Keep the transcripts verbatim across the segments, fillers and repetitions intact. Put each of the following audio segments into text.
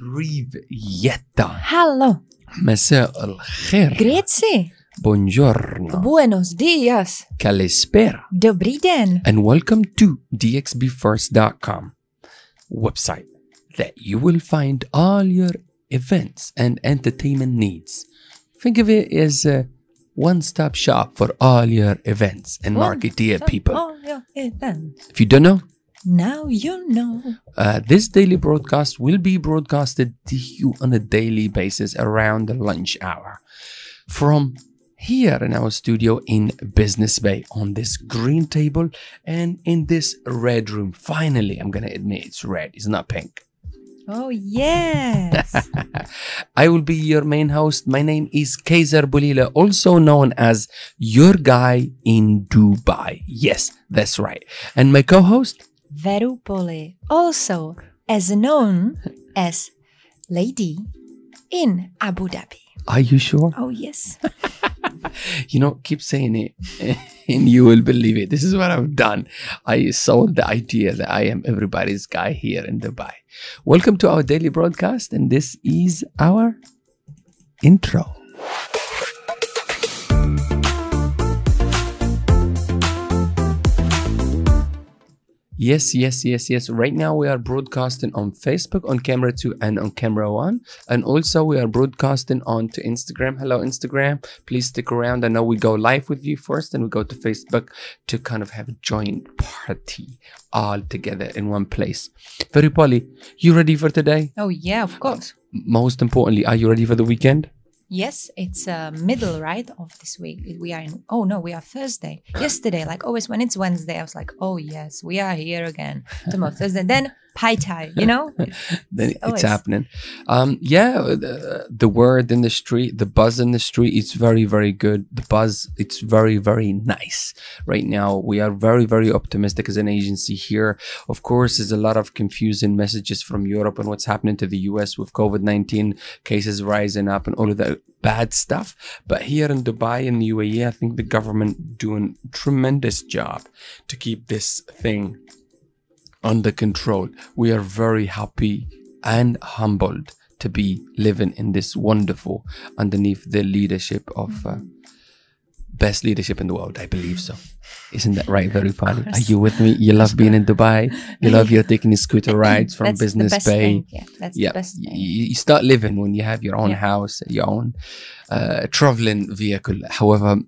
Rivietta. Hello. Masao al-khair. Grazie. Buongiorno. Buenos dias. Kalispera. Dobri den. And welcome to D X B first dot com website that you will find all your events and entertainment needs. Think of it as a one-stop shop for all your events and marketeer people. All your events. If you don't know, now you know. Uh, this daily broadcast will be broadcasted to you on a daily basis around the lunch hour from here in our studio in Business Bay on this green table and in this red room. Finally, I'm going to admit it's red. It's not pink. Oh, yes. I will be your main host. My name is Keysar Bulila, also known as your guy in Dubai. Yes, that's right. And my co-host? Veru Poli, also as known as Lady in Abu Dhabi. Are you sure? Oh, yes. You know, keep saying it and you will believe it. This is what I've done. I sold the idea that I am everybody's guy here in Dubai. Welcome to our daily broadcast, and this is our intro. Yes, yes, yes, yes. Right now we are broadcasting on Facebook, on Camera two and on Camera one. And also we are broadcasting on to Instagram. Hello, Instagram. Please stick around. I know we go live with you first and we go to Facebook to kind of have a joint party all together in one place. Veru Poli, you ready for today? Oh, yeah, of course. Most importantly, are you ready for the weekend? Yes, it's uh, middle, right, of this week. We are in, oh no, we are Thursday. Yesterday, like always when it's Wednesday, I was like, oh yes, we are here again. Tomorrow, Thursday, then Pai Thai, you know? Then it's, it's happening. Um, yeah, the, the word in the street, the buzz in the street, it's very, very good. The buzz, it's very, very nice. Right now, we are very, very optimistic as an agency here. Of course, there's a lot of confusing messages from Europe and what's happening to the U S with COVID nineteen cases rising up and all of that bad stuff. But here in Dubai and the U A E, I think the government doing a tremendous job to keep this thing under control. We are very happy and humbled to be living in this wonderful, underneath the leadership of uh, best leadership in the world. I believe so. Isn't that right, Veru Poli? Are you with me? You love being in Dubai. You love your taking scooter rides from that's Business the best Bay. Thing. Yeah, that's yeah. the best thing. You start living when you have your own yeah. house, your own uh, traveling vehicle, however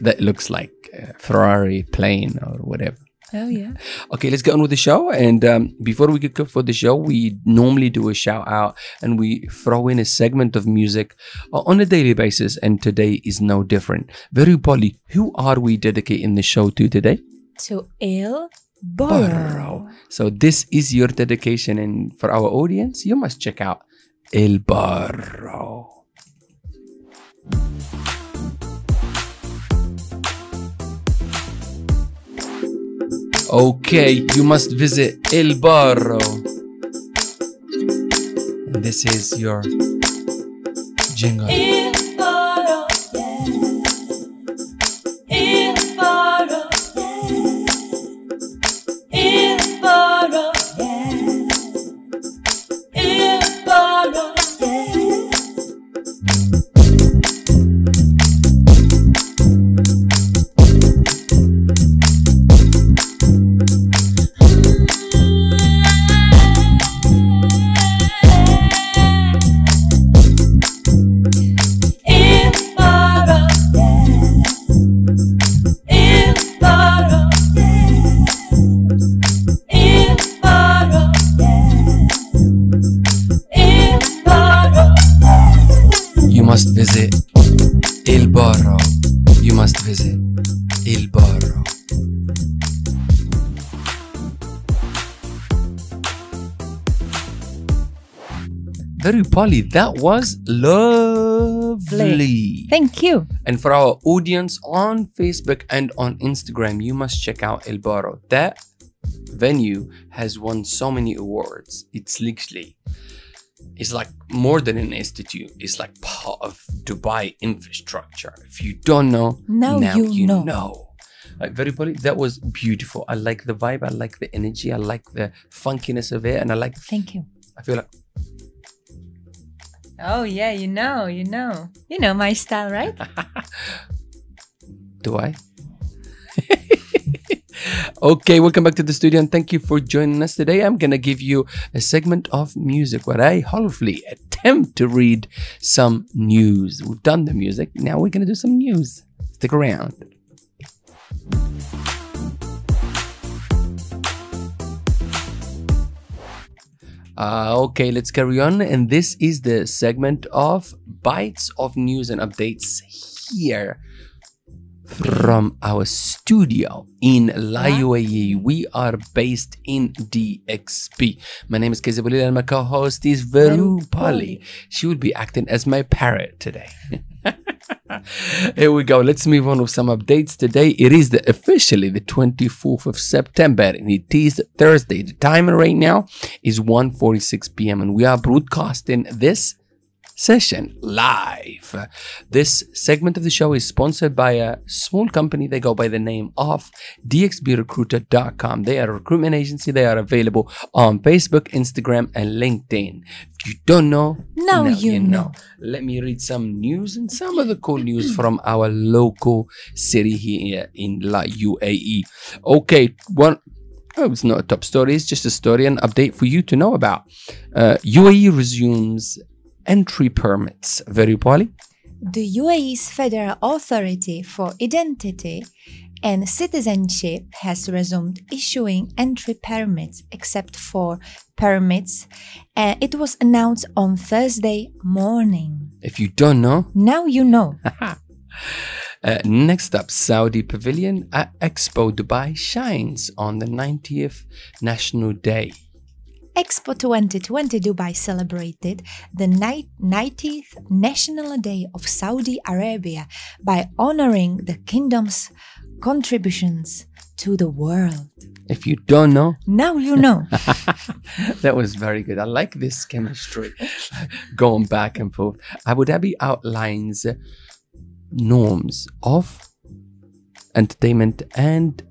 that looks like, uh, Ferrari, plane, or whatever. Oh, yeah. Okay, let's get on with the show. And um, before we get up for the show, we normally do a shout out and we throw in a segment of music uh, on a daily basis. And today is no different. Veru Poli, who are we dedicating the show to today? To Il Borro. So this is your dedication. And for our audience, you must check out Il Borro. Okay, you must visit Il Borro. And this is your jingle. Il Borro, yeah. Il Borro, yeah. Il Borro, yeah. Il Borro, yeah. Veru Poli, that was lovely. Thank you. And for our audience on Facebook and on Instagram, you must check out Il Borro. That venue has won so many awards. It's literally, it's like more than an institute. It's like part of Dubai infrastructure. If you don't know, now, now you, you know. know. Like, Veru Poli, that was beautiful. I like the vibe. I like the energy. I like the funkiness of it. And I like... Thank you. I feel like Oh yeah, you know, you know. You know my style, right? Do I? Okay, welcome back to the studio and thank you for joining us today. I'm gonna give you a segment of music where I hopefully attempt to read some news. We've done the music, now we're gonna do some news. Stick around. Uh, okay, let's carry on, and this is the segment of bites of news and updates here from our studio in La U A E. We are based in D X B. My name is Keysar Bulila and my co-host is Veru Poli. She will be acting as my parrot today. Here we go. Let's move on with some updates today. It is the, officially the twenty-fourth of September and it is Thursday. The time right now is one forty-six p m and we are broadcasting this session live. This segment of the show is sponsored by a small company. They go by the name of D X B recruiter dot com. They are a recruitment agency. They are available on Facebook, Instagram, and LinkedIn. If you don't know, now you, you know. know. Let me read some news and some of the cool news from our local city here in La U A E. Okay, one. Oh, it's not a top story. It's just a story and update for you to know about. Uh, U A E resumes entry permits. Veru Poli? The U A E's Federal Authority for Identity and Citizenship has resumed issuing entry permits except for permits. Uh, it was announced on Thursday morning. If you don't know, now you know. Uh, next up, Saudi Pavilion at Expo Dubai shines on the ninetieth National Day. Expo twenty twenty Dubai celebrated the ninetieth National Day of Saudi Arabia by honoring the kingdom's contributions to the world. If you don't know, now you know. That was very good. I like this chemistry going back and forth. Abu Dhabi outlines norms of entertainment and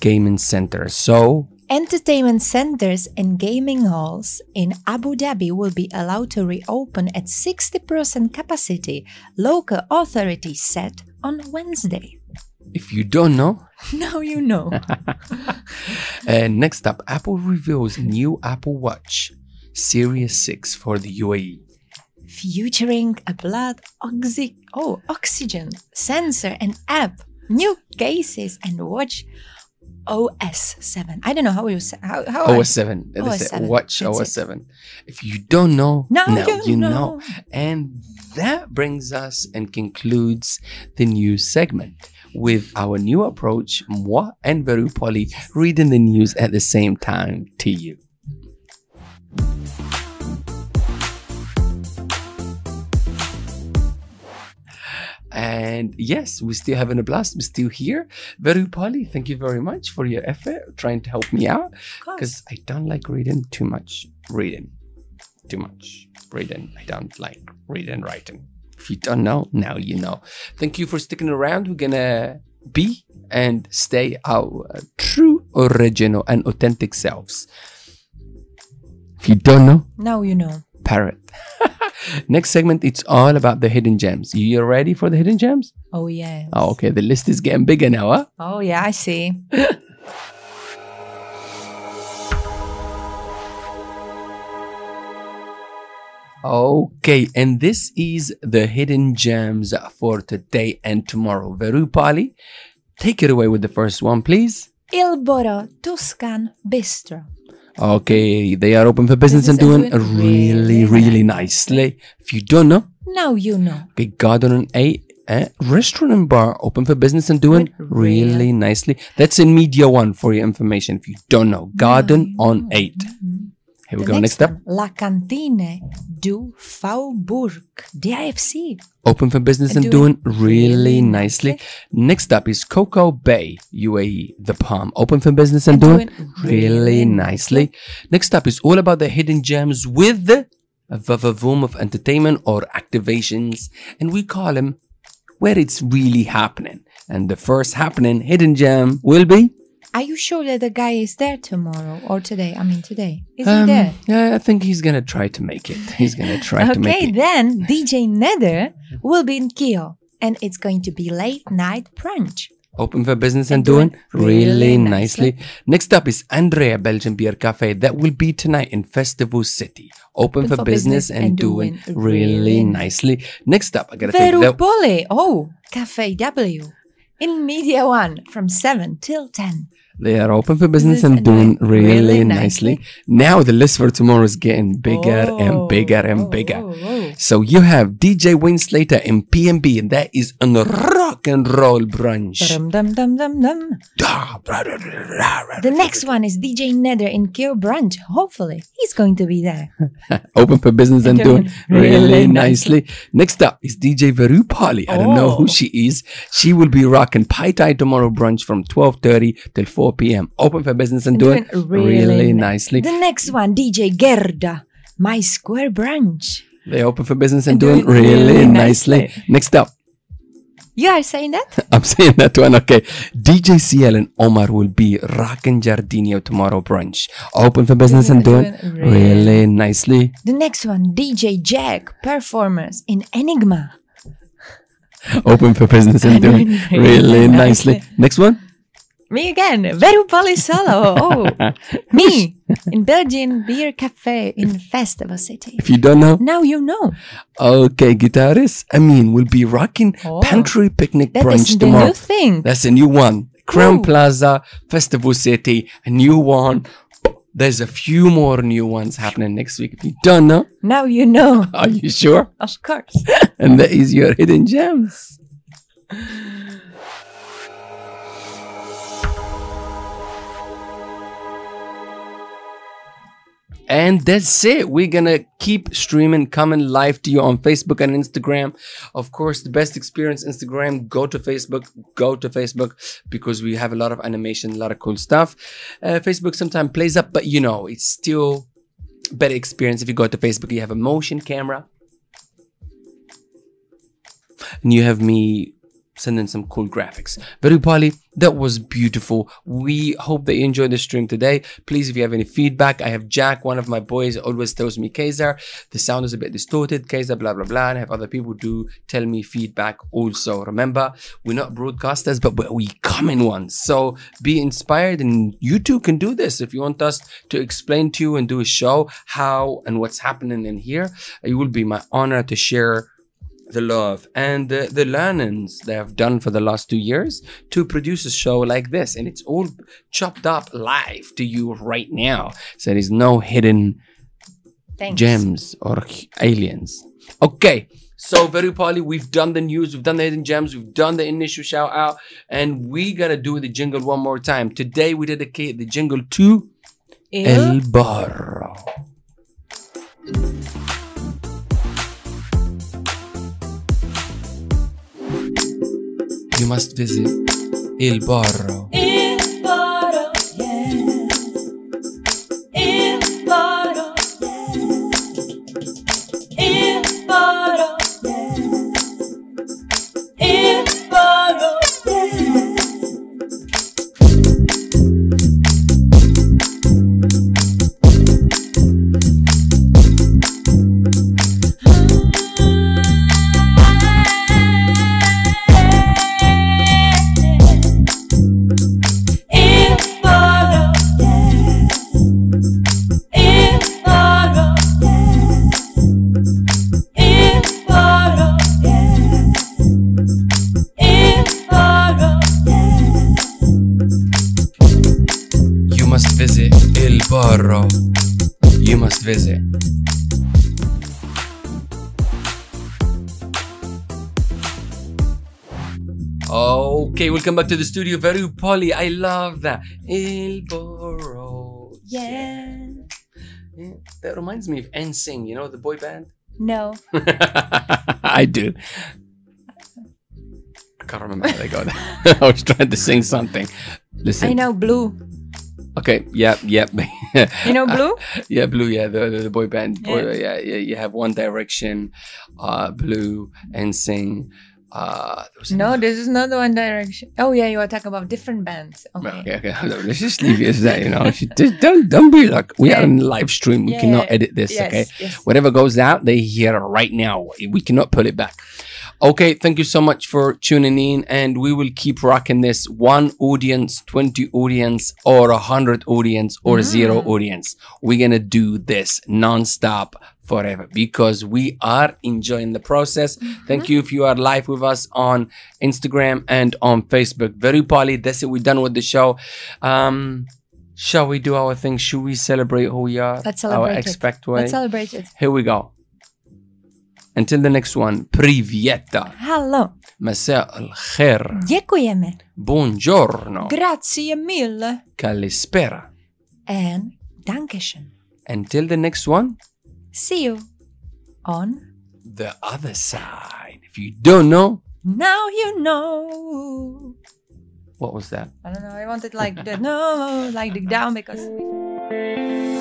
gaming centers. So entertainment centers and gaming halls in Abu Dhabi will be allowed to reopen at sixty percent capacity, local authorities said on Wednesday. If you don't know, now you know. And next up, Apple reveals new Apple Watch Series six for the U A E. Featuring a blood oxy oh, oxygen sensor and app, new cases and watch O S seven. I don't know how you say how, how O S seven. That's it. Watch O S seven. If you don't know, now, now you, you know. know. And that brings us and concludes the new segment with our new approach, moi and Veru Poli reading the news at the same time to you. And yes, we're still having a blast. We're still here. Veru Poli, thank you very much for your effort trying to help me out, because I don't like reading too much. Reading too much. Reading. I don't like reading, writing. If you don't know, now you know. Thank you for sticking around. We're gonna be and stay our true, original, and authentic selves. If you don't know, now you know. Parrot. Next segment, it's all about the hidden gems. You ready for the hidden gems? Oh, yes. Oh, okay. The list is getting bigger now, huh? Oh, yeah, I see. Okay, and this is the hidden gems for today and tomorrow. Veru Poli, take it away with the first one, please. Il Boro Tuscan Bistro. Okay, they are open for business and doing really, really nicely. If you don't know, now you know. Okay, Garden on eight, eh? Restaurant and bar open for business and doing really nicely. That's in Media One for your information. If you don't know, Garden on eight. Here we go. Next up, La Cantine du Faubourg, D I F C. Open for business and doing really nicely. Next up is Coco Bay, U A E, The Palm. Open for business and doing really nicely. Next up is all about the hidden gems with the vavavoom of entertainment or activations. And we call them where it's really happening. And the first happening hidden gem will be Are you sure that the guy is there tomorrow or today? I mean, today. Is um, he there? Yeah, I think he's going to try to make it. He's going to try okay, to make it. Okay, then D J Nether will be in Kio. And it's going to be late night brunch. Open for business and, and doing really, really nicely. nicely. Next up is Andrea Belgian Beer Cafe. That will be tonight in Festival City. Open, Open for, for business, business and, and doing really, really nicely. Next up, I gotta Veru take that. Poli. Oh, Cafe W in Media One from seven till ten. They are open for business, business and, and doing really, really nicely. nicely. Now the list for tomorrow is getting bigger oh, and bigger and oh, bigger. Oh, oh. So you have D J Winslater in P M B, and that is on rock and roll brunch. Dum, dum, dum, dum, dum. The next one is D J Nether in Kio brunch. Hopefully, he's going to be there. Open for business and doing really, really nicely. nicely. Next up is D J Veru Poli. I oh. don't know who she is. She will be rocking Pai Thai tomorrow brunch from twelve thirty till four p m Open for business and, and doing, doing really, really nicely. The next one, D J Gerda, My Square brunch. They open for business and, and doing, doing really, really nicely. nicely. Next up. You are saying that? I'm saying that one, okay. D J C L and Omar will be rocking Giardino tomorrow brunch. Open for business doing, and doing, doing really, really nicely. The next one, D J Jack, performers in Enigma. Open for business and doing really, really nicely. Next one. Me again, Veru Poli solo. Oh, me in Belgian Beer Cafe in Festival City. If you don't know, now you know. Okay, guitarist Amin will be rocking oh, Pantry Picnic that brunch is the tomorrow. That's new thing. That's a new one. Crowne Plaza, Festival City, a new one. There's a few more new ones happening next week. If you don't know, now you know. Are you sure? Of course. And that is your hidden gems. And that's it. We're going to keep streaming, coming live to you on Facebook and Instagram. Of course, the best experience, Instagram, go to Facebook, go to Facebook, because we have a lot of animation, a lot of cool stuff. Uh, Facebook sometimes plays up, but you know, it's still better experience. If you go to Facebook, you have a motion camera. And you have me sending some cool graphics. Veru Poli, that was beautiful. We hope that you enjoyed the stream today. Please, if you have any feedback, I have Jack, one of my boys, always tells me, Keysar, the sound is a bit distorted, Keysar, blah, blah, blah. And I have other people do tell me feedback also. Remember, we're not broadcasters, but we come in ones. So be inspired, and you too can do this. If you want us to explain to you and do a show how and what's happening in here, it will be my honor to share the love and the, the learnings they have done for the last two years to produce a show like this, and it's all chopped up live to you right now, so there is no hidden Thanks. gems or aliens. Okay, so Veru Poli, we've done the news, we've done the hidden gems, we've done the initial shout out, and we gotta do the jingle one more time. Today we dedicate the jingle to Il, Il Borro. You must visit Il Borro. Il Borro, yeah. Il Borro, yeah. Il Borro, yeah. Il Borro, you must visit. Okay, welcome back to the studio, Veru Poli. I love that. Il Boro. Yeah. yeah. That reminds me of N sync, you know, the boy band? No. I do. I can't remember how they go there. I was trying to sing something. Listen. I know Blue. Okay, yep, yep. You know Blue? Uh, yeah, Blue, yeah, the, the, the boy band. Boy, yeah. yeah, yeah, you have One Direction, uh, Blue, N sync, Uh, no, this is not the One Direction. Oh yeah, you are talking about different bands. Okay, okay, okay. Let's just leave it as that. You know, just don't don't be like we yeah. are on live stream. We yeah, cannot yeah. edit this. Yes, okay, yes. Whatever goes out, they hear right now. We cannot pull it back. Okay, thank you so much for tuning in, and we will keep rocking this one audience, twenty audience, or a hundred audience, or mm. zero audience. We're gonna do this non-stop forever because we are enjoying the process. Mm-hmm. Thank you if you are live with us on Instagram and on Facebook. Veru Poli, that's it. We're done with the show. Um, shall we do our thing? Should we celebrate who we are? Let's celebrate our expect way. Let's celebrate it. Here we go. Until the next one, Privietta. Hello. Masa al-khair. Dziękujemy. Buongiorno. Grazie mille. Kalispera. And dankeschön. Until the next one. See you on the other side. If you don't know. Now you know. What was that? I don't know. I wanted like the no, like the down because...